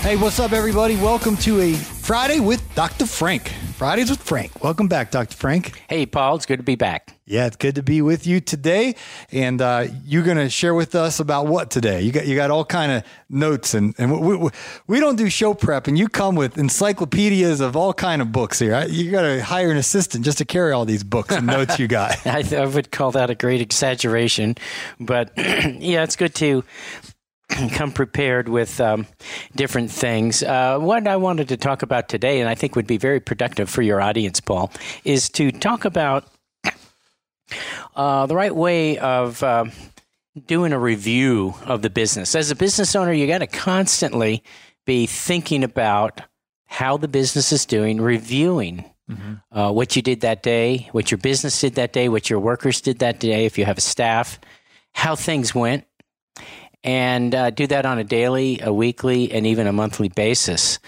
Hey, what's up, everybody? Welcome to a Friday with Dr. Frank. Fridays with Frank. Welcome back, Dr. Frank. Hey, Paul. It's good to be back. Yeah, it's good to be with you today. And you're going to share with us about what today? You got all kind of notes, and we don't do show prep, and you come with encyclopedias of all kind of books here. You got to hire an assistant just to carry all these books and notes you got. I would call that a great exaggeration, but yeah, it's good to come prepared with different things. What I wanted to talk about today, and I think would be very productive for your audience, Paul, is to talk about the right way of doing a review of the business. As a business owner, you got to constantly be thinking about how the business is doing, reviewing what you did that day, what your business did that day, what your workers did that day, if you have a staff, how things went. And do that on a daily, a weekly, and even a monthly basis.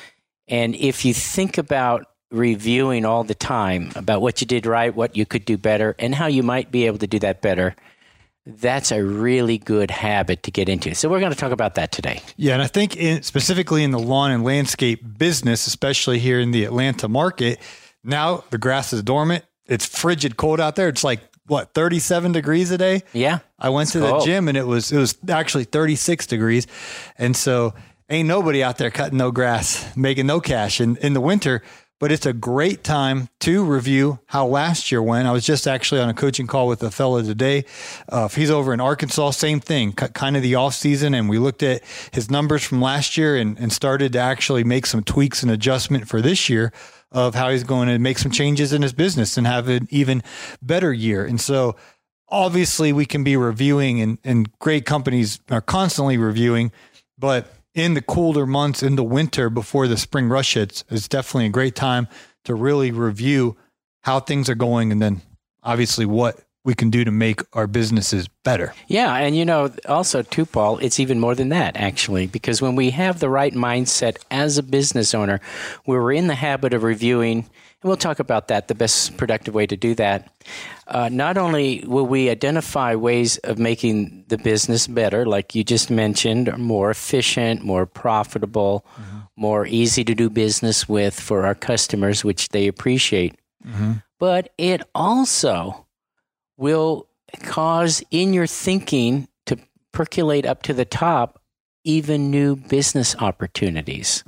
And if you think about reviewing all the time about what you did right, what you could do better, and how you might be able to do that better, that's a really good habit to get into. So we're going to talk about that today. Yeah, and I think specifically in the lawn and landscape business, especially here in the Atlanta market, now the grass is dormant. It's frigid cold out there. It's like, what, 37 degrees a day? Yeah. I went to the gym and it was actually 36 degrees. And so ain't nobody out there cutting no grass, making no cash in the winter, but it's a great time to review how last year went. I was just actually on a coaching call with a fellow today. He's over in Arkansas, same thing, kind of the off season. And we looked at his numbers from last year and started to actually make some tweaks and adjustment for this year of how he's going to make some changes in his business and have an even better year. And so obviously we can be reviewing and great companies are constantly reviewing, but in the colder months in the winter before the spring rush hits, it's definitely a great time to really review how things are going and then obviously what we can do to make our businesses better. Yeah. And you know, also too, Paul, it's even more than that actually, because when we have the right mindset as a business owner, we're in the habit of reviewing, and we'll talk about that, the best productive way to do that. Not only will we identify ways of making the business better, like you just mentioned, more efficient, more profitable, more easy to do business with for our customers, which they appreciate, but it also will cause in your thinking to percolate up to the top even new business opportunities.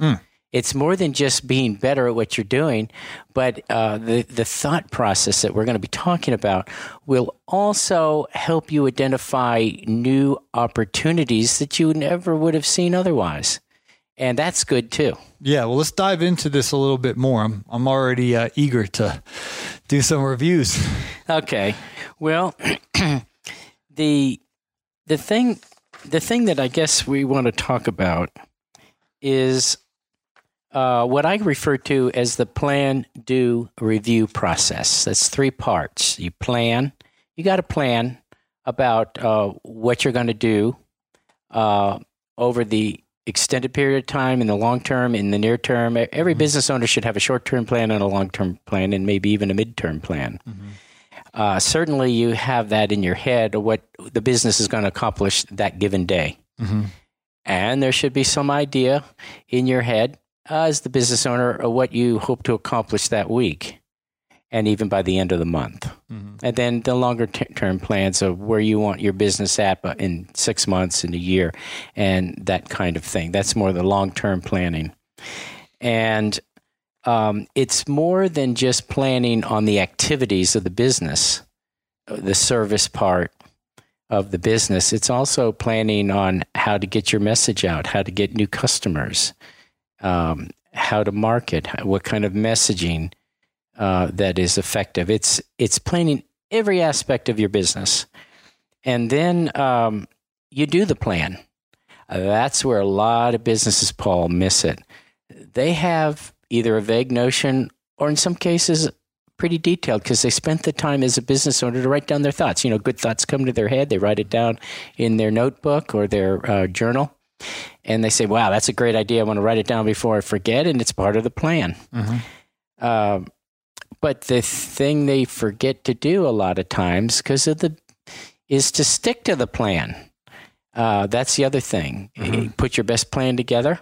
It's more than just being better at what you're doing, but the thought process that we're going to be talking about will also help you identify new opportunities that you never would have seen otherwise. And that's good too. Yeah. Well, let's dive into this a little bit more. I'm already eager to do some reviews. Okay. Well, the thing that I guess we want to talk about is what I refer to as the plan, do, review process. That's three parts. You plan. You got to plan about what you're going to do over the extended period of time, in the long term, in the near term. Every business owner should have a short-term plan and a long-term plan and maybe even a midterm plan. Certainly you have that in your head, what the business is going to accomplish that given day. And there should be some idea in your head as the business owner of what you hope to accomplish that week and even by the end of the month. And then the longer term plans of where you want your business at in 6 months, in a year, and that kind of thing. That's more the long-term planning. And it's more than just planning on the activities of the business, the service part of the business. It's also planning on how to get your message out, how to get new customers, how to market, what kind of messaging that is effective. It's planning every aspect of your business. And then you do the plan. That's where a lot of businesses, Paul, miss it. they have either a vague notion or in some cases pretty detailed because they spent the time as a business owner to write down their thoughts. You know, good thoughts come to their head. They write it down in their notebook or their journal. And they say, wow, that's a great idea. I want to write it down before I forget. And it's part of the plan. Mm-hmm. But the thing they forget to do a lot of times because of is to stick to the plan. That's the other thing. Mm-hmm. Put your best plan together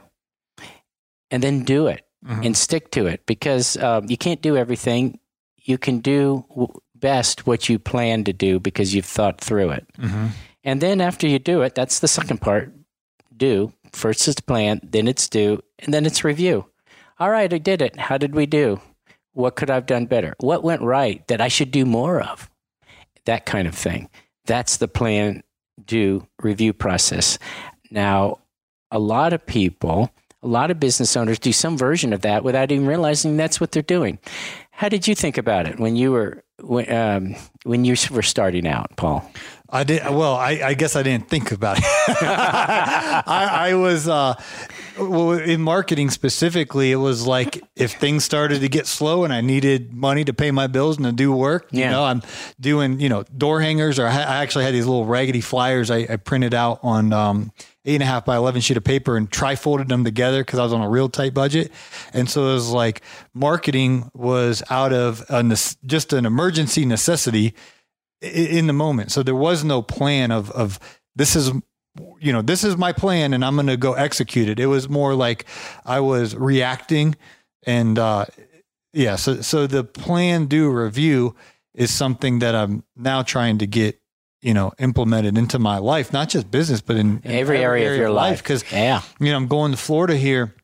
and then do it mm-hmm. and stick to it because you can't do everything. You can do best what you plan to do because you've thought through it. Mm-hmm. And then after you do it, that's the second part. Do. First is the plan, then it's do, and then it's review. All right, I did it. How did we do? What could I have done better? What went right that I should do more of? That kind of thing. That's the plan, do, review process. Now, a lot of people, a lot of business owners do some version of that without even realizing that's what they're doing. How did you think about it when you were when you were starting out, Paul? I did. Well, I guess I didn't think about it. I was, well, in marketing specifically, it was like if things started to get slow and I needed money to pay my bills and to do work, you know, I'm doing, you know, door hangers, or I actually had these little raggedy flyers I printed out on 8.5 by 11 sheet of paper and tri-folded them together because I was on a real tight budget. And so it was like marketing was out of just an emergency necessity in the moment. So there was no plan of this is, you know, this is my plan and I'm going to go execute it. It was more like I was reacting and, yeah. So the plan, do, review is something that I'm now trying to get, you know, implemented into my life, not just business, but in every area of your life. Cause you know, I'm going to Florida here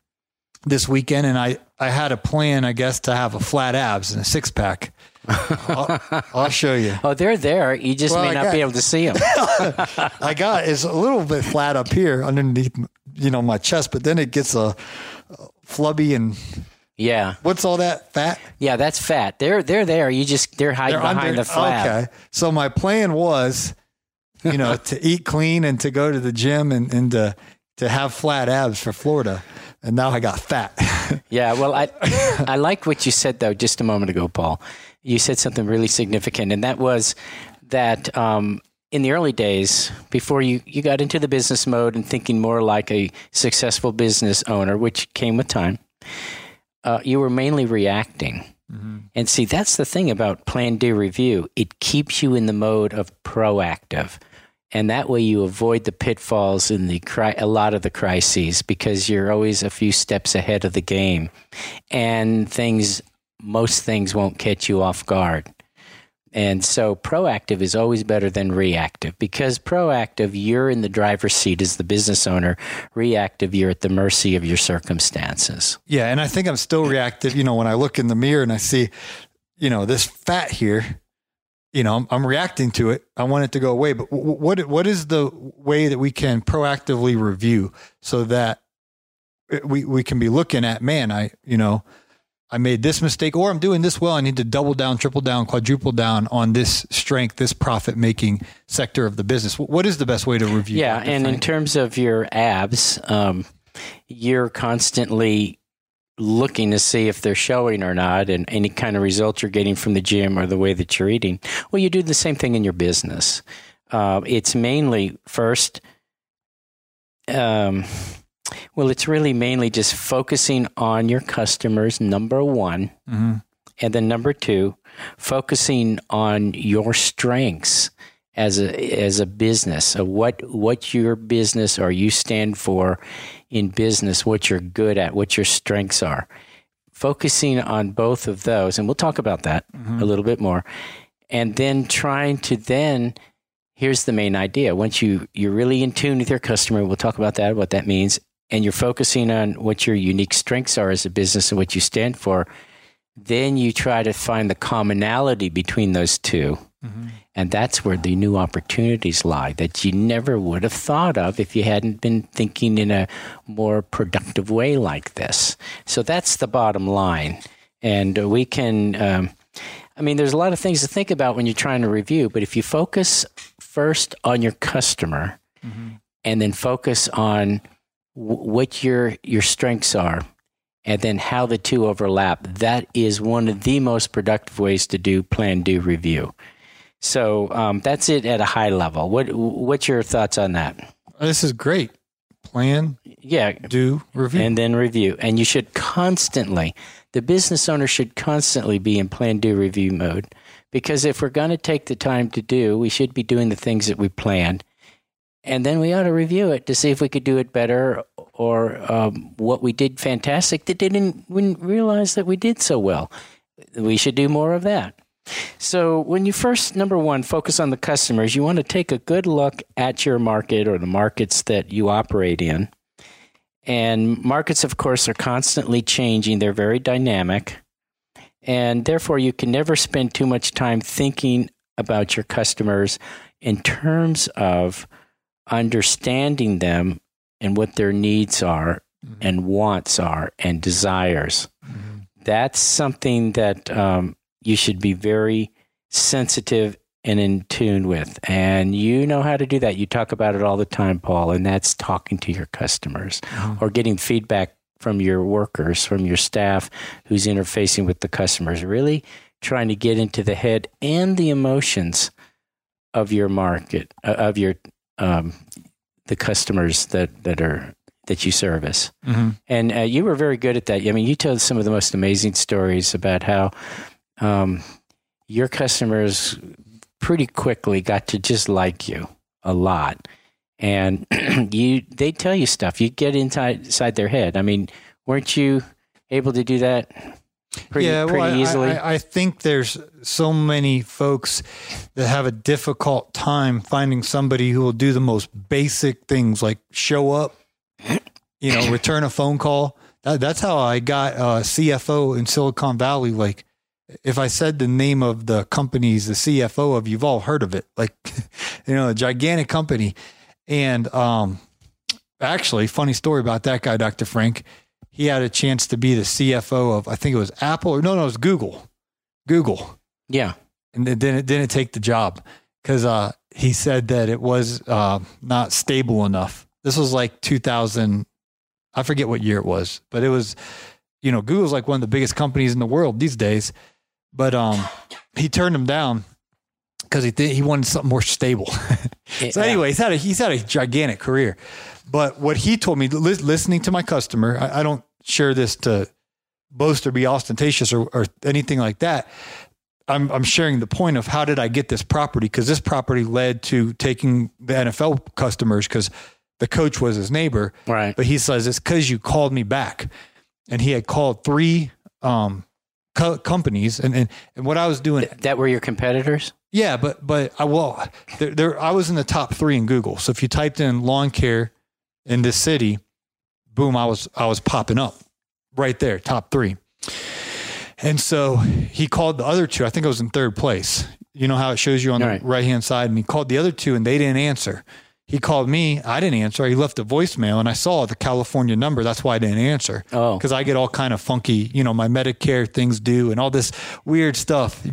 this weekend and I had a plan, I guess, to have a flat abs and a six pack. I'll show you. Oh, they're there. You just be able to see them. It's a little bit flat up here underneath, you know, my chest, but then it gets a flubby and what's all that fat? Yeah, that's fat. They're there. They're hiding behind the flab. Okay. So my plan was, you know, to eat clean and to go to the gym and to have flat abs for Florida. And now I got fat. Yeah. Well, I like what you said though, just a moment ago, Paul. You said something really significant, and that was that in the early days, before you got into the business mode and thinking more like a successful business owner, which came with time, you were mainly reacting. Mm-hmm. And see, that's the thing about plan, do, review. It keeps you in the mode of proactive. And that way you avoid the pitfalls in a lot of the crises because you're always a few steps ahead of the game. And most things won't catch you off guard. And so proactive is always better than reactive because proactive, you're in the driver's seat as the business owner. Reactive, you're at the mercy of your circumstances. Yeah. And I think I'm still reactive. You know, when I look in the mirror and I see, you know, this fat here, you know, I'm reacting to it. I want it to go away. But what is the way that we can proactively review so that we can be looking at, man, I made this mistake, or I'm doing this well. I need to double down, triple down, quadruple down on this strength, this profit-making sector of the business. What is the best way to review? Yeah, and in terms of your abs, you're constantly looking to see if they're showing or not, and any kind of results you're getting from the gym or the way that you're eating. Well, you do the same thing in your business. It's mainly first... well, it's really mainly just focusing on your customers, number one. Mm-hmm. And then number two, focusing on your strengths as a business. So what your business or you stand for in business, what you're good at, what your strengths are. Focusing on both of those, and we'll talk about that mm-hmm. a little bit more. And then trying to here's the main idea. Once you're really in tune with your customer, we'll talk about that, what that means, and you're focusing on what your unique strengths are as a business and what you stand for, then you try to find the commonality between those two. Mm-hmm. And that's where the new opportunities lie that you never would have thought of if you hadn't been thinking in a more productive way like this. So that's the bottom line. And we can, there's a lot of things to think about when you're trying to review, but if you focus first on your customer mm-hmm. and then focus on what your strengths are and then how the two overlap. That is one of the most productive ways to do plan, do, review. So that's it at a high level. What's your thoughts on that? This is great. Plan, do, review. And then review. And you should constantly, the business owner should constantly be in plan, do, review mode. Because if we're going to take the time to do, we should be doing the things that we planned. And then we ought to review it to see if we could do it better or what we did fantastic that we didn't realize that we did so well. We should do more of that. So when you first, number one, focus on the customers, you want to take a good look at your market or the markets that you operate in. And markets, of course, are constantly changing. They're very dynamic. And therefore, you can never spend too much time thinking about your customers in terms of understanding them and what their needs are and wants are and desires. Mm-hmm. That's something that you should be very sensitive and in tune with. And you know how to do that. You talk about it all the time, Paul, and that's talking to your customers or getting feedback from your workers, from your staff who's interfacing with the customers, really trying to get into the head and the emotions of your market, of your the customers that you service. Mm-hmm. And you were very good at that. I mean, you told some of the most amazing stories about how your customers pretty quickly got to just like you a lot. And they tell you stuff. You get inside their head. I mean, weren't you able to do that pretty easily? I think there's so many folks that have a difficult time finding somebody who will do the most basic things like show up, return a phone call. That's how I got a CFO in Silicon Valley. Like, if I said the name of the companies, the CFO of, you've all heard of it. Like, a gigantic company. And actually, funny story about that guy, Dr. Frank, he had a chance to be the CFO of, I think it was Apple or it was Google. Yeah. And then it didn't take the job because he said that it was not stable enough. This was like 2000, I forget what year it was, but it was, Google's like one of the biggest companies in the world these days. But he turned him down because he wanted something more stable. So anyway, he's had a gigantic career. But what he told me, listening to my customer, I don't share this to boast or be ostentatious or anything like that. I'm sharing the point of how did I get this property? Because this property led to taking the NFL customers because the coach was his neighbor. Right. But he says, it's because you called me back. And he had called three companies. And what I was doing... that were your competitors? Yeah, I was in the top three in Google. So if you typed in lawn care in this city, boom, I was popping up right there, top three. And so he called the other two. I think I was in third place. You know how it shows you on the right-hand side? And he called the other two and they didn't answer. He called me. I didn't answer. He left a voicemail and I saw the California number. That's why I didn't answer. Oh. Because I get all kind of funky, my Medicare things due and all this weird stuff.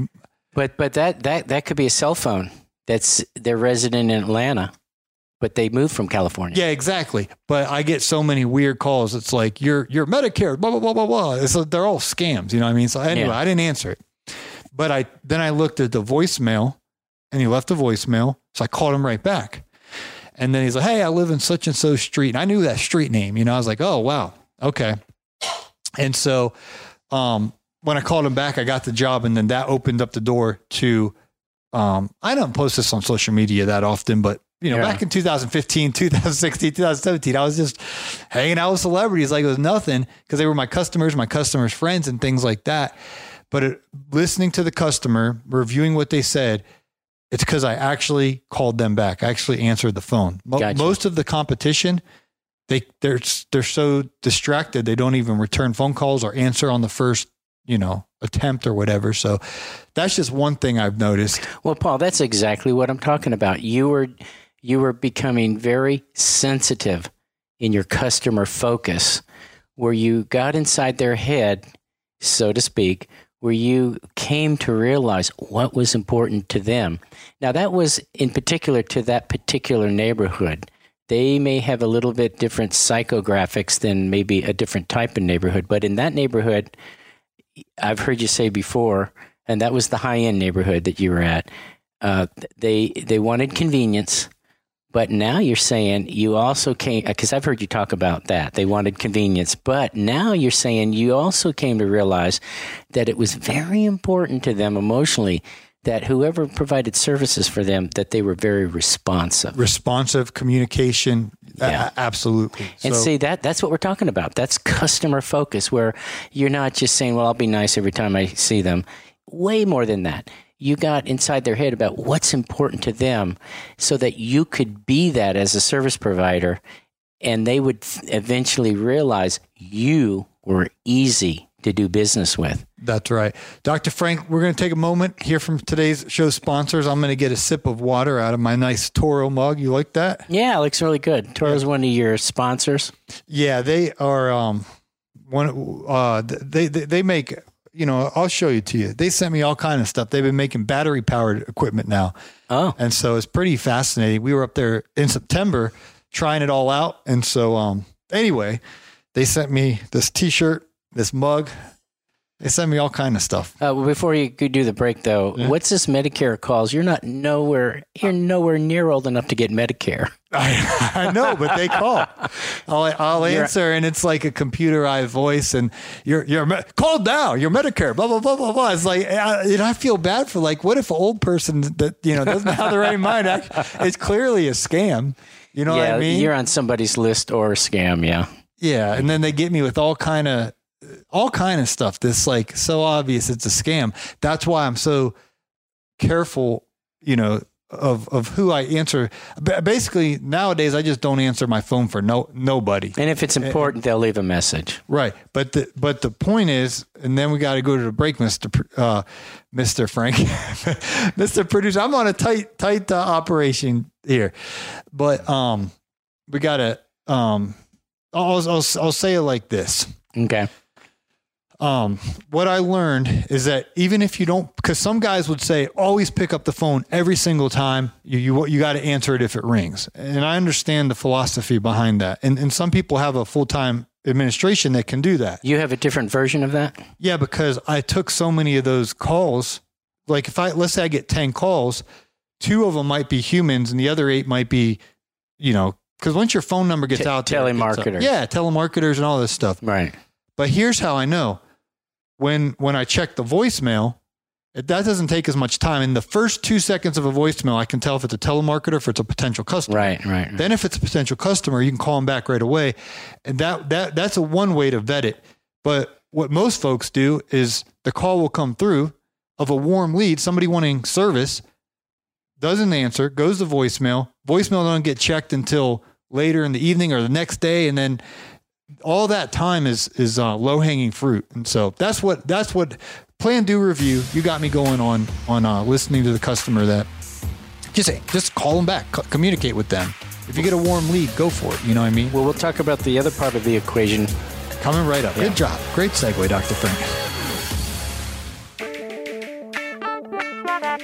But that could be a cell phone. They're resident in Atlanta, but they moved from California. Yeah, exactly. But I get so many weird calls. It's like your Medicare, blah blah blah blah blah. It's like, they're all scams. You know what I mean? So anyway, I didn't answer it. But I looked at the voicemail, and he left a voicemail. So I called him right back, and then he's like, "Hey, I live in such and so street," and I knew that street name. I was like, "Oh wow, okay." And so, when I called him back, I got the job, and then that opened up the door to, I don't post this on social media that often, but back in 2015, 2016, 2017, I was just hanging out with celebrities. Like it was nothing because they were my customers' friends and things like that. But listening to the customer, reviewing what they said, it's because I actually called them back. I actually answered the phone. Gotcha. Most of the competition, they're so distracted. They don't even return phone calls or answer on the first attempt or whatever. So that's just one thing I've noticed. Well, Paul, that's exactly what I'm talking about. You were becoming very sensitive in your customer focus, where you got inside their head, so to speak, where you came to realize what was important to them. Now, that was in particular to that particular neighborhood, they may have a little bit different psychographics than maybe a different type of neighborhood. But in that neighborhood, I've heard you say before, and that was the high-end neighborhood that you were at, they wanted convenience. But now you're saying you also came, because I've heard you talk about that. They wanted convenience. But now you're saying you also came to realize that it was very important to them emotionally that whoever provided services for them, that they were very responsive. Responsive communication. Yeah. Absolutely. And so, see, that's what we're talking about. That's customer focus, where you're not just saying, well, I'll be nice every time I see them. Way more than that. You got inside their head about what's important to them so that you could be that as a service provider, and they would eventually realize you were easy to do business with. That's right. Dr. Frank, we're going to take a moment, hear from today's show sponsors. I'm going to get a sip of water out of my nice Toro mug. You like that? Yeah, it looks really good. Toro's one of your sponsors. Yeah, they are they make... You know, I'll show you to you. They sent me all kind of stuff. They've been making battery powered equipment now. Oh. And so it's pretty fascinating. We were up there in September trying it all out. And so anyway, they sent me this T-shirt, this mug. They sent me all kind of stuff. Before you do the break, though, yeah. What's this Medicare calls? You're nowhere near old enough to get Medicare. I know, but they call. I'll answer, and it's like a computerized voice, and you're called now. You're Medicare. Blah blah blah blah blah. It's like, I feel bad for, like, what if an old person that doesn't have the right mind? It's clearly a scam. You know what I mean? You're on somebody's list or a scam. Yeah. Yeah, and then they get me with all kind of stuff that's like so obvious it's a scam. That's why I'm so careful, of who I answer. Basically, nowadays, I just don't answer my phone for nobody. And if it's important, they'll leave a message. Right. But the point is, and then we got to go to the break, Mr. Frank, Mr. Producer. I'm on a tight operation here, but we got to. I'll say it like this. Okay. What I learned is that even if you don't, because some guys would say, always pick up the phone every single time. You got to answer it if it rings. And I understand the philosophy behind that. And some people have a full-time administration that can do that. You have a different version of that? Yeah, because I took so many of those calls. Like let's say I get 10 calls, 2 of them might be humans and the other 8 might be, because once your phone number gets out there. Telemarketers. Yeah, telemarketers and all this stuff. Right. But here's how I know. When I check the voicemail, that doesn't take as much time. In the first 2 seconds of a voicemail, I can tell if it's a telemarketer, if it's a potential customer. Right. Then if it's a potential customer, you can call them back right away. And that's a one way to vet it. But what most folks do is the call will come through of a warm lead, somebody wanting service, doesn't answer, goes to voicemail. Voicemail don't get checked until later in the evening or the next day. And then all that time is low hanging fruit. And so that's what plan, do, review. You got me going on listening to the customer that just call them back, communicate with them. If you get a warm lead, go for it. You know what I mean? Well, we'll talk about the other part of the equation coming right up. Yeah. Good job. Great segue, Dr. Frank.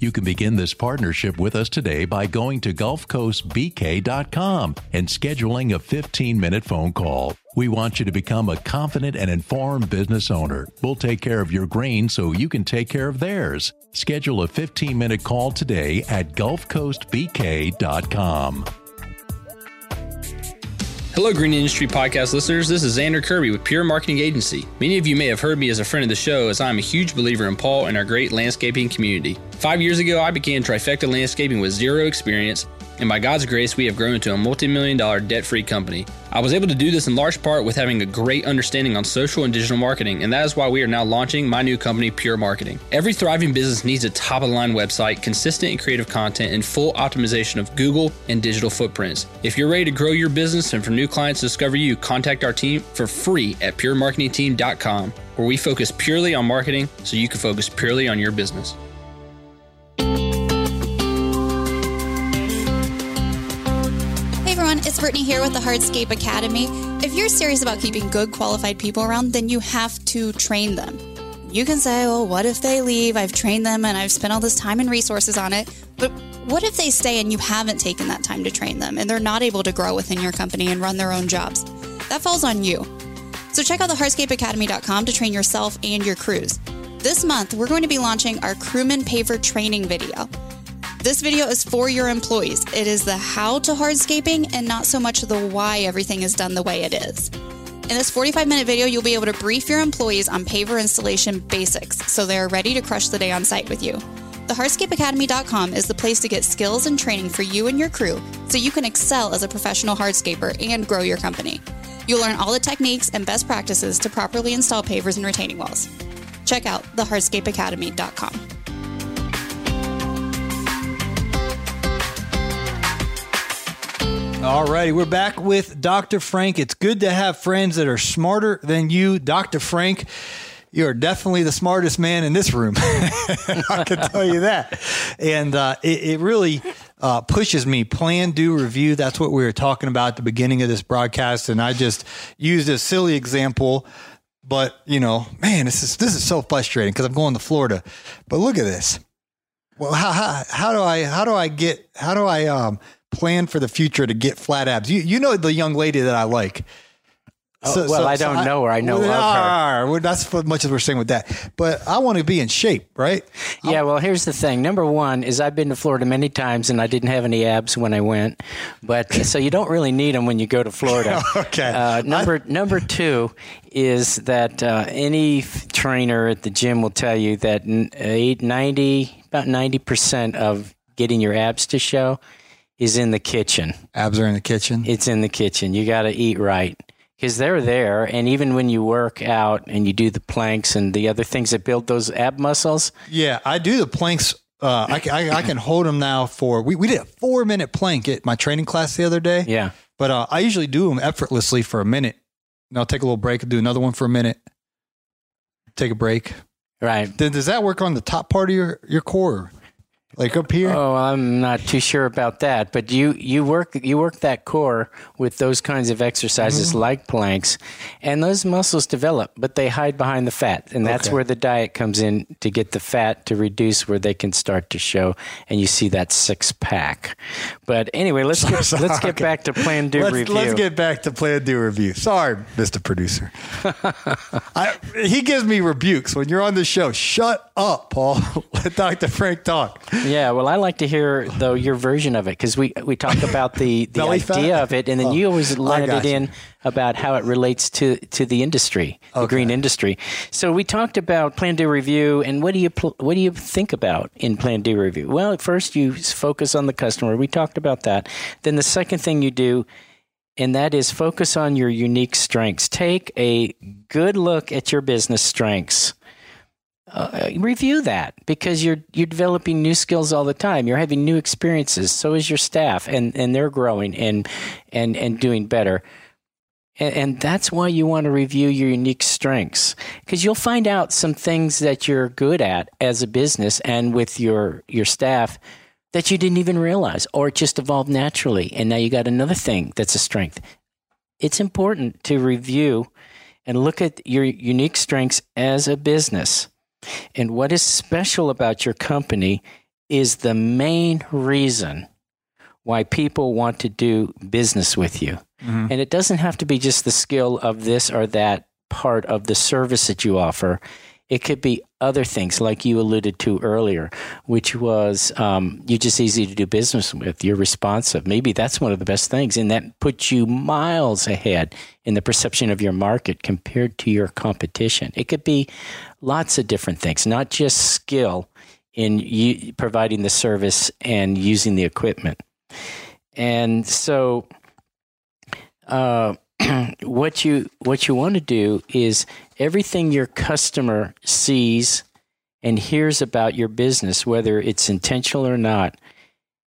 You can begin this partnership with us today by going to GulfCoastBK.com and scheduling a 15-minute phone call. We want you to become a confident and informed business owner. We'll take care of your grain so you can take care of theirs. Schedule a 15-minute call today at GulfCoastBK.com. Hello, Green Industry Podcast listeners. This is Xander Kirby with Pure Marketing Agency. Many of you may have heard me as a friend of the show, as I'm a huge believer in Paul and our great landscaping community. 5 years ago, I began Trifecta Landscaping with zero experience, and by God's grace, we have grown into a multi-million-dollar debt-free company. I was able to do this in large part with having a great understanding on social and digital marketing, and that is why we are now launching my new company, Pure Marketing. Every thriving business needs a top-of-the-line website, consistent and creative content, and full optimization of Google and digital footprints. If you're ready to grow your business and for new clients to discover you, contact our team for free at puremarketingteam.com, where we focus purely on marketing so you can focus purely on your business. It's Brittany here with the Hardscape Academy. If you're serious about keeping good qualified people around, then you have to train them. You can say, well, what if they leave? I've trained them and I've spent all this time and resources on it. But what if they stay and you haven't taken that time to train them and they're not able to grow within your company and run their own jobs? That falls on you. So check out the hardscapeacademy.com to train yourself and your crews. This month, we're going to be launching our Crewman Paver training video. This video is for your employees. It is the how to hardscaping and not so much the why everything is done the way it is. In this 45-minute video, you'll be able to brief your employees on paver installation basics so they are ready to crush the day on site with you. The hardscapeacademy.com is the place to get skills and training for you and your crew so you can excel as a professional hardscaper and grow your company. You'll learn all the techniques and best practices to properly install pavers and retaining walls. Check out the hardscapeacademy.com. All righty, we're back with Dr. Frank. It's good to have friends that are smarter than you. Dr. Frank, you are definitely the smartest man in this room. I can tell you that. And it really pushes me. Plan, do, review. That's what we were talking about at the beginning of this broadcast. And I just used a silly example. But, you know, man, this is so frustrating because I'm going to Florida. But look at this. Well, how do I plan for the future to get flat abs? You know the young lady that I like. I don't know her. I know of her. That's as much as we're saying with that. But I want to be in shape, right? Yeah, well, here's the thing. Number one is I've been to Florida many times, and I didn't have any abs when I went. But so you don't really need them when you go to Florida. Okay. Number two is that any trainer at the gym will tell you that about 90% of getting your abs to show is in the kitchen. Abs are in the kitchen? It's in the kitchen. You got to eat right because they're there. And even when you work out and you do the planks and the other things that build those ab muscles. Yeah, I do the planks. I can hold them now for, we did a 4-minute plank at my training class the other day. Yeah. But I usually do them effortlessly for a minute. And I'll take a little break and do another one for a minute. Take a break. Right. Then does that work on the top part of your core? Like up here? Oh, I'm not too sure about that. But you work that core with those kinds of exercises like planks, and those muscles develop, but they hide behind the fat. And that's where the diet comes in to get the fat to reduce where they can start to show. And you see that six-pack. But anyway, let's get back to plan, do, review. Let's get back to plan, do, review. Sorry, Mr. Producer. He gives me rebukes when you're on the show. Shut up, Paul. Let Dr. Frank talk. Yeah, well, I like to hear, though, your version of it, because we talk about the idea of it, and then you always let it in about how it relates to the industry, the green industry. So we talked about plan, do, review, and what do you think about in plan, do, review? Well, at first you focus on the customer. We talked about that. Then the second thing you do, and that is focus on your unique strengths. Take a good look at your business strengths. Review that because you're developing new skills all the time. You're having new experiences. So is your staff, and they're growing and doing better. And that's why you want to review your unique strengths, because you'll find out some things that you're good at as a business and with your staff that you didn't even realize, or it just evolved naturally. And now you got another thing that's a strength. It's important to review and look at your unique strengths as a business. And what is special about your company is the main reason why people want to do business with you. Mm-hmm. And it doesn't have to be just the skill of this or that part of the service that you offer. It could be other things like you alluded to earlier, which was you're just easy to do business with. You're responsive. Maybe that's one of the best things. And that puts you miles ahead in the perception of your market compared to your competition. It could be lots of different things, not just skill in providing the service and using the equipment. And so what you want to do is everything your customer sees and hears about your business, whether it's intentional or not,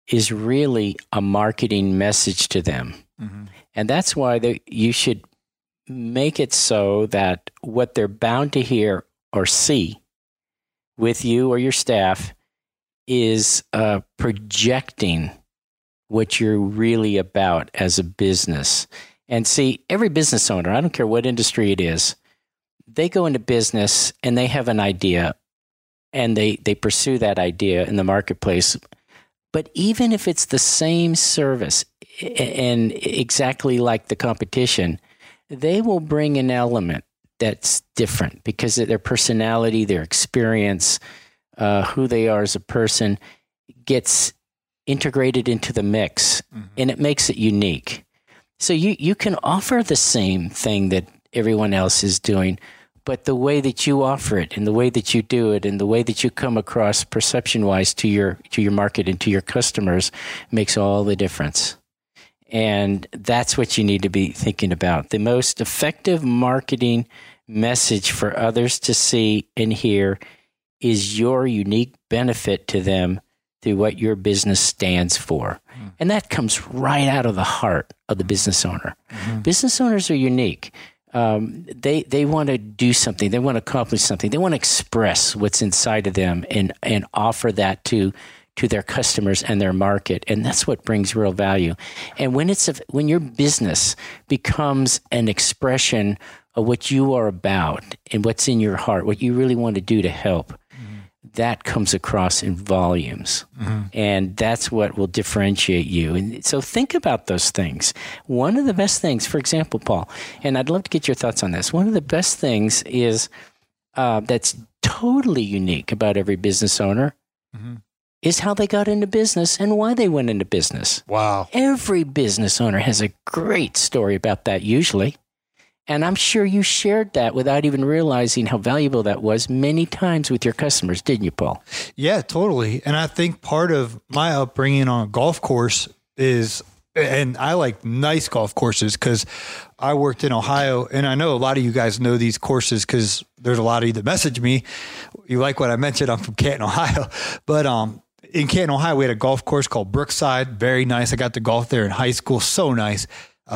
is really a marketing message to them. Mm-hmm. And that's why you should make it so that what they're bound to hear or see with you or your staff is projecting what you're really about as a business. And see, every business owner, I don't care what industry it is, they go into business and they have an idea and they pursue that idea in the marketplace. But even if it's the same service and exactly like the competition, they will bring an element that's different because of their personality, their experience, who they are as a person gets integrated into the mix, mm-hmm. and it makes it unique. So you can offer the same thing that everyone else is doing, but the way that you offer it and the way that you do it and the way that you come across perception-wise to your market and to your customers makes all the difference. And that's what you need to be thinking about. The most effective marketing message for others to see and hear is your unique benefit to them through what your business stands for. Mm-hmm. And that comes right out of the heart of the business owner. Mm-hmm. Business owners are unique. They want to do something. They want to accomplish something. They want to express what's inside of them and offer that to their customers and their market. And that's what brings real value. And when your business becomes an expression of what you are about and what's in your heart, what you really want to do to help, mm-hmm. that comes across in volumes. Mm-hmm. And that's what will differentiate you. And so think about those things. One of the best things, for example, Paul, and I'd love to get your thoughts on this. One of the best things is that's totally unique about every business owner, mm-hmm. is how they got into business and why they went into business. Wow. Every business owner has a great story about that usually. And I'm sure you shared that without even realizing how valuable that was many times with your customers, didn't you, Paul? Yeah, totally. And I think part of my upbringing on a golf course is, and I like nice golf courses because I worked in Ohio, and I know a lot of you guys know these courses because there's a lot of you that message me. You like what I mentioned, I'm from Canton, Ohio. But in Canton, Ohio, we had a golf course called Brookside. Very nice. I got to golf there in high school. So nice.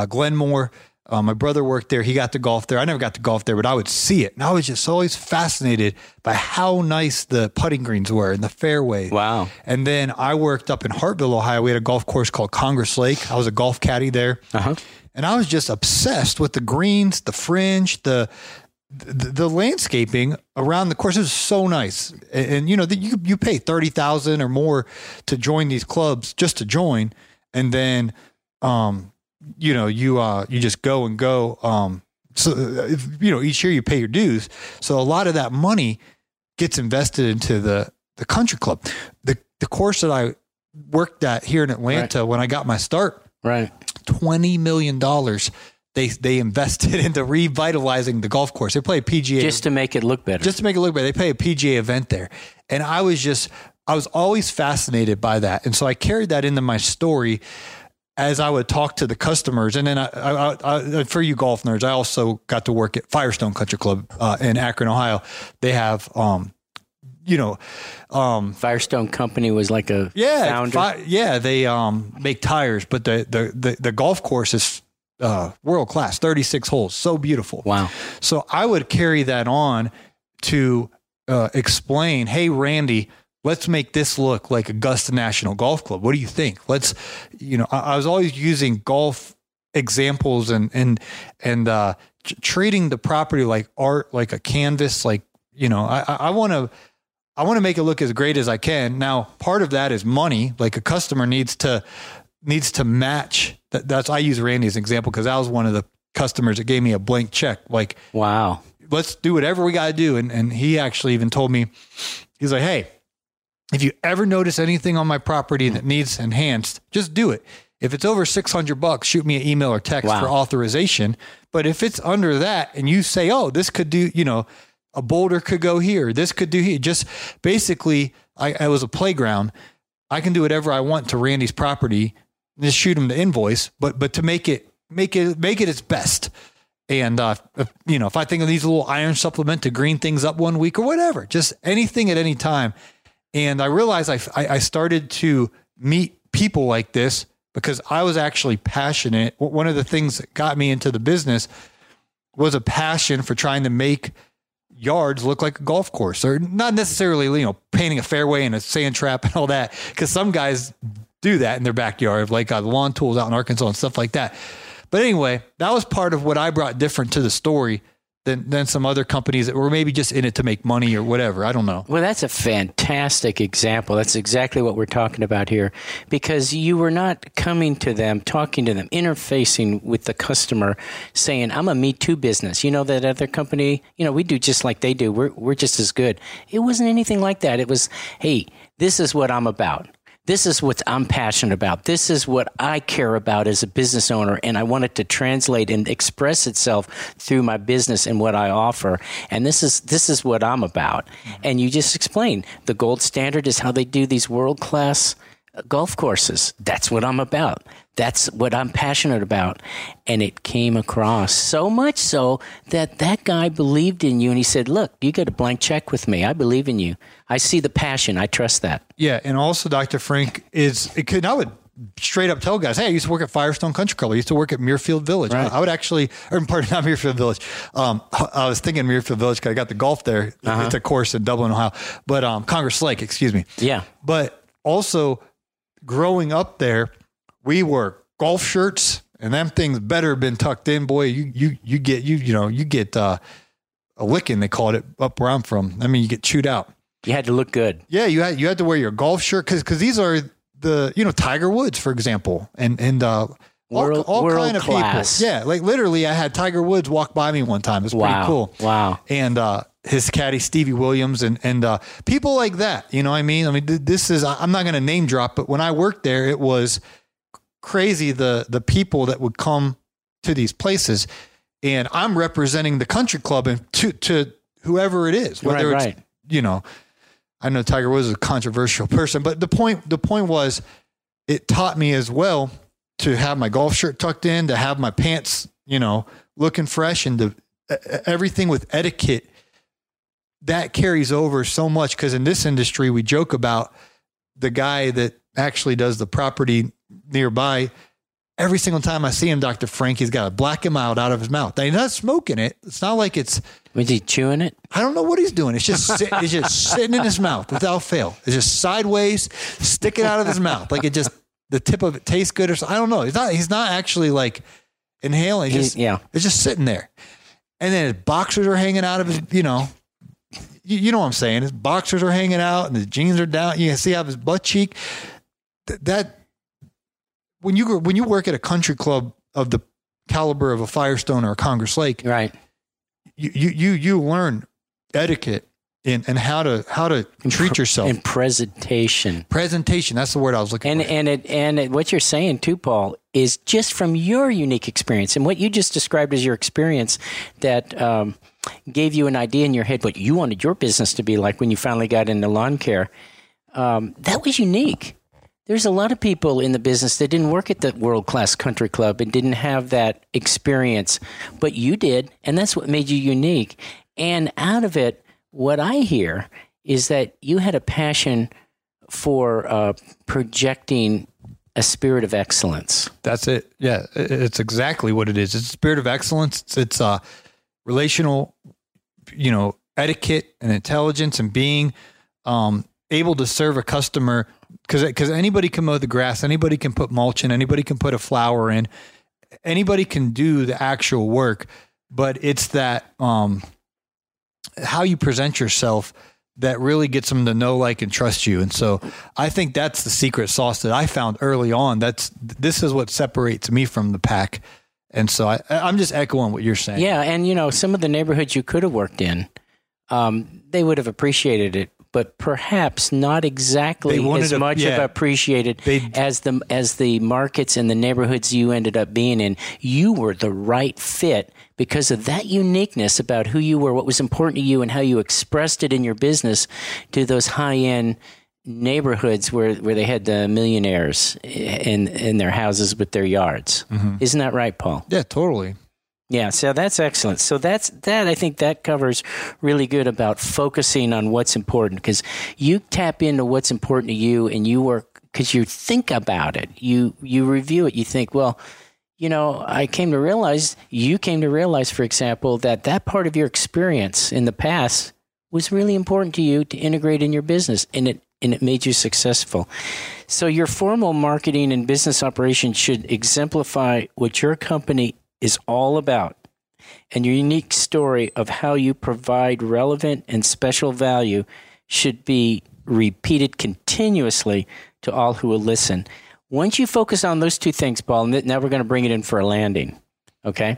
Glenmore. My brother worked there. He got to golf there. I never got to golf there, but I would see it. And I was just always fascinated by how nice the putting greens were and the fairway. Wow. And then I worked up in Hartville, Ohio. We had a golf course called Congress Lake. I was a golf caddy there. Uh-huh. And I was just obsessed with the greens, the fringe, the landscaping around the course. It was so nice. And you know, you pay $30,000 or more to join these clubs just to join. And then, you know, you just go and go. So each year you pay your dues. So a lot of that money gets invested into the country club. The course that I worked at here in Atlanta, right. when I got my start, right. $20 million they invested into revitalizing the golf course. They play a PGA. Just to make it look better. They play a PGA event there. And I was always fascinated by that. And so I carried that into my story as I would talk to the customers. And then I for you golf nerds, I also got to work at Firestone Country Club in Akron, Ohio. They have, Firestone Company was like a founder. They make tires, but the golf course is world class, 36 holes. So beautiful. Wow. So I would carry that on to explain, hey, Randy, let's make this look like Augusta National Golf Club. What do you think? Let's, I was always using golf examples and treating the property like art, like a canvas. Like, I want to make it look as great as I can. Now, part of that is money. Like a customer needs to match. I use Randy as an example because I was one of the customers that gave me a blank check. Like, wow, let's do whatever we got to do. And he actually even told me, he's like, hey, if you ever notice anything on my property that needs enhanced, just do it. If it's over $600, shoot me an email or text for authorization. But if it's under that and you say, oh, this could do, a boulder could go here. This could do here. Just basically, I was a playground. I can do whatever I want to Randy's property. and just shoot them the invoice, but to make it its best. And, if I think of these little iron supplement to green things up 1 week or whatever, just anything at any time. And I realized I started to meet people like this because I was actually passionate. One of the things that got me into the business was a passion for trying to make yards look like a golf course, or not necessarily, painting a fairway and a sand trap and all that. Cause some guys do that in their backyard, like Lawn Tools out in Arkansas and stuff like that. But anyway, that was part of what I brought different to the story than some other companies that were maybe just in it to make money or whatever. I don't know. Well, that's a fantastic example. That's exactly what we're talking about here, because you were not coming to them, talking to them, interfacing with the customer, saying, I'm a me too business. You know, that other company, we do just like they do. We're just as good. It wasn't anything like that. It was, hey, this is what I'm about. This is what I'm passionate about. This is what I care about as a business owner, and I want it to translate and express itself through my business and what I offer. And this is what I'm about. And you just explained the gold standard is how they do these world-class golf courses. That's what I'm about. That's what I'm passionate about. And it came across so much so that guy believed in you. And he said, look, you got a blank check with me. I believe in you. I see the passion. I trust that. Yeah. And also, Dr. Frank, I would straight up tell guys, hey, I used to work at Firestone Country Club. I used to work at Muirfield Village. Right. I would actually, not Muirfield Village. I was thinking Muirfield Village because I got the golf there. Uh-huh. It's a course in Dublin, Ohio. But Congress Lake, excuse me. Yeah. But also, growing up there, we wore golf shirts, and them things better been tucked in. Boy, you get a licking, they called it up where I'm from. I mean, you get chewed out. You had to look good. Yeah, you had to wear your golf shirt because these are the Tiger Woods, for example, and all kinds of people. Yeah, like literally, I had Tiger Woods walk by me one time. It's pretty cool. Wow. And his caddy Stevie Williams and people like that. You know what I mean? This is, I'm not going to name drop, but when I worked there, it was crazy the people that would come to these places. And I'm representing the country club and to whoever it is, whether it's, I know Tiger Woods is a controversial person, but the point was, it taught me as well to have my golf shirt tucked in, to have my pants, looking fresh, and to everything with etiquette that carries over so much. Cause in this industry, we joke about the guy that actually does the property nearby. Every single time I see him, Dr. Frank, he's got a black and mild out of his mouth. Now, he's not smoking it. It's not like it's... Was he chewing it? I don't know what he's doing. It's just sitting in his mouth without fail. It's just sideways, sticking out of his mouth. Like it just, the tip of it tastes good or something. I don't know. He's not actually like inhaling. It's just sitting there. And then his boxers are hanging out of his, you know what I'm saying? His boxers are hanging out and his jeans are down. You can see out of his butt cheek. That when you work at a country club of the caliber of a Firestone or a Congress Lake, right? You learn etiquette and how to treat yourself. And presentation. That's the word I was looking for. And what you're saying too, Paul, is just from your unique experience and what you just described as your experience that gave you an idea in your head what you wanted your business to be like when you finally got into lawn care. That was unique. There's a lot of people in the business that didn't work at the world-class country club and didn't have that experience, but you did, and that's what made you unique. And out of it, what I hear is that you had a passion for projecting a spirit of excellence. That's it. Yeah, it's exactly what it is. It's a spirit of excellence. It's a relational, etiquette and intelligence and being able to serve a customer. Because anybody can mow the grass, anybody can put mulch in, anybody can put a flower in, anybody can do the actual work, but it's that how you present yourself that really gets them to know, like, and trust you. And so I think that's the secret sauce that I found early on. This is what separates me from the pack. And so I'm just echoing what you're saying. Yeah, and some of the neighborhoods you could have worked in, they would have appreciated it. But perhaps not exactly as much of appreciated as the markets and the neighborhoods you ended up being in. You were the right fit because of that uniqueness about who you were, what was important to you, and how you expressed it in your business to those high-end neighborhoods where they had the millionaires in their houses with their yards. Mm-hmm. Isn't that right, Paul? Yeah, totally. Yeah, so that's excellent. So I think that covers really good about focusing on what's important, because you tap into what's important to you and you work, because you think about it, you review it, you think, well, you know, you came to realize, for example, that part of your experience in the past was really important to you to integrate in your business, and it made you successful. So your formal marketing and business operations should exemplify what your company is all about and your unique story of how you provide relevant and special value should be repeated continuously to all who will listen. Once you focus on those two things, Paul, now we're going to bring it in for a landing, okay?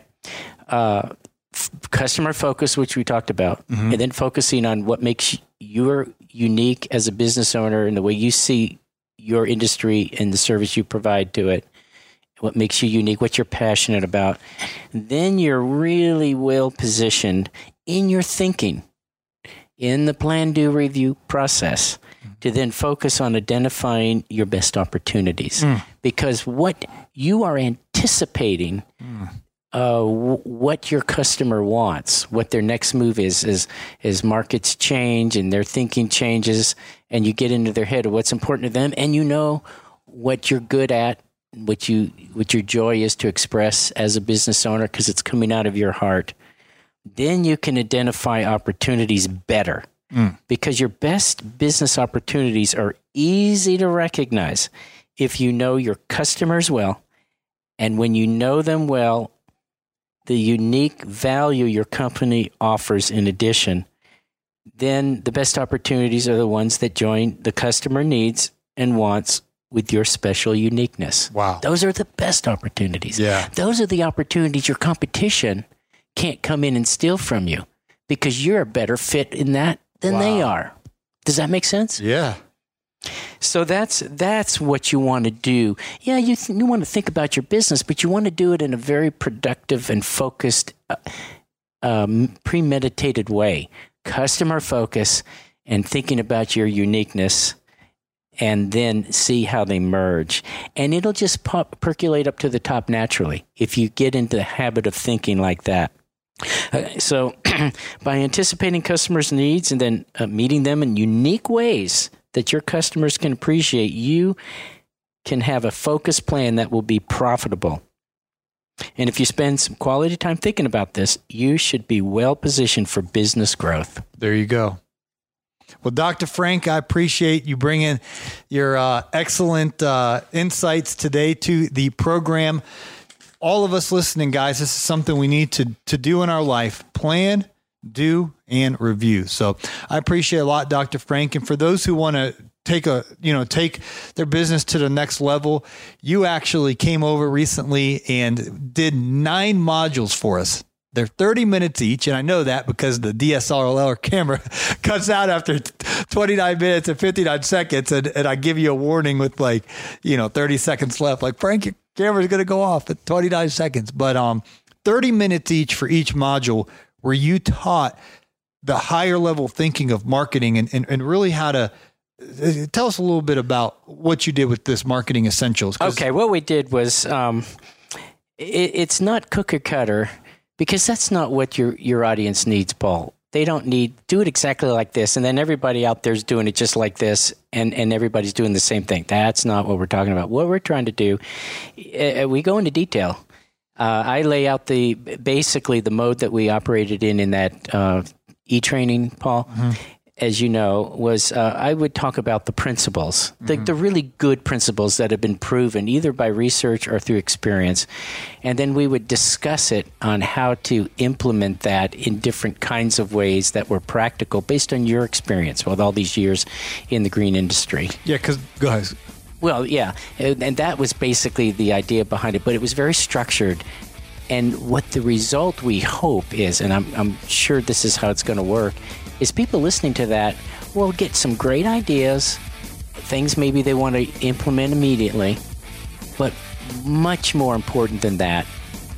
Customer focus, which we talked about, mm-hmm. and then focusing on what makes you unique as a business owner and the way you see your industry and the service you provide to it. What makes you unique, what you're passionate about, then you're really well positioned in your thinking, in the plan, do, review process, to then focus on identifying your best opportunities. Mm. Because what you are anticipating, what your customer wants, what their next move is as markets change and their thinking changes, and you get into their head of what's important to them, and you know what you're good at, what your joy is to express as a business owner, because it's coming out of your heart, then you can identify opportunities better because your best business opportunities are easy to recognize if you know your customers well. And when you know them well, the unique value your company offers in addition, then the best opportunities are the ones that join the customer needs and wants with your special uniqueness. Wow. Those are the best opportunities. Yeah. Those are the opportunities your competition can't come in and steal from you, because you're a better fit in that than they are. Does that make sense? Yeah. So that's what you want to do. Yeah, you want to think about your business, but you want to do it in a very productive and focused, premeditated way. Customer focus and thinking about your uniqueness, and then see how they merge. And it'll just percolate up to the top naturally if you get into the habit of thinking like that. So by anticipating customers' needs and then meeting them in unique ways that your customers can appreciate, you can have a focused plan that will be profitable. And if you spend some quality time thinking about this, you should be well positioned for business growth. There you go. Well, Dr. Frank, I appreciate you bringing your excellent insights today to the program. All of us listening, guys, this is something we need to do in our life. Plan, do, and review. So I appreciate a lot, Dr. Frank. And for those who want to take their business to the next level, you actually came over recently and did 9 modules for us. They're 30 minutes each, and I know that because the DSLR camera cuts out after 29 minutes and 59 seconds, and I give you a warning with 30 seconds left. Like, Frank, your camera's going to go off at 29 seconds. But 30 minutes each for each module, where you taught the higher level thinking of marketing and really how to. Tell us a little bit about what you did with this Marketing Essentials. Okay, what we did was it's not cookie cutter. Because that's not what your audience needs, Paul. They don't need, do it exactly like this, and then everybody out there is doing it just like this, and everybody's doing the same thing. That's not what we're talking about. What we're trying to do, we go into detail. I lay out basically the mode that we operated in that e-training, Paul. Mm-hmm. As you know, was I would talk about the principles, mm-hmm. the really good principles that have been proven either by research or through experience. And then we would discuss it on how to implement that in different kinds of ways that were practical based on your experience with all these years in the green industry. Yeah, because, guys. Well, yeah. And that was basically the idea behind it, but it was very structured. And what the result we hope is, and I'm sure this is how it's going to work, is people listening to that will get some great ideas, things maybe they want to implement immediately, but much more important than that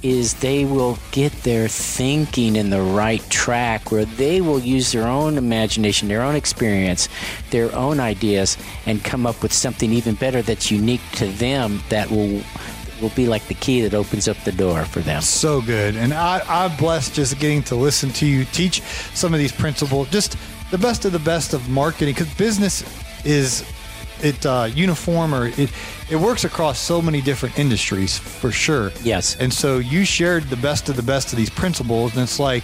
is they will get their thinking in the right track where they will use their own imagination, their own experience, their own ideas, and come up with something even better that's unique to them that will be like the key that opens up the door for them. So good. And I'm blessed just getting to listen to you teach some of these principles, just the best of marketing, because business is uniform, or it works across so many different industries for sure. Yes. And so you shared the best of these principles, and it's like,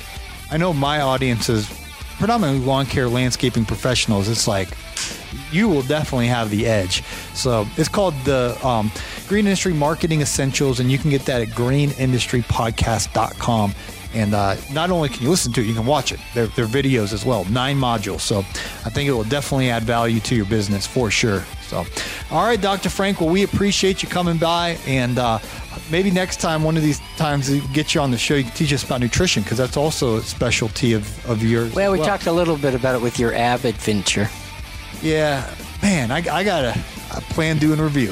I know my audience is predominantly lawn care landscaping professionals. It's like, you will definitely have the edge. So it's called the Green Industry Marketing Essentials, and you can get that at greenindustrypodcast.com. And not only can you listen to it, you can watch it. They're videos as well, 9 modules. So I think it will definitely add value to your business for sure. So, all right, Dr. Frank, well, we appreciate you coming by. And maybe next time, one of these times, we get you on the show, you can teach us about nutrition, because that's also a specialty of yours. Well, we talked a little bit about it with your Avid venture. Yeah, man, I got a plan doing review.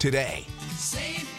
today. Save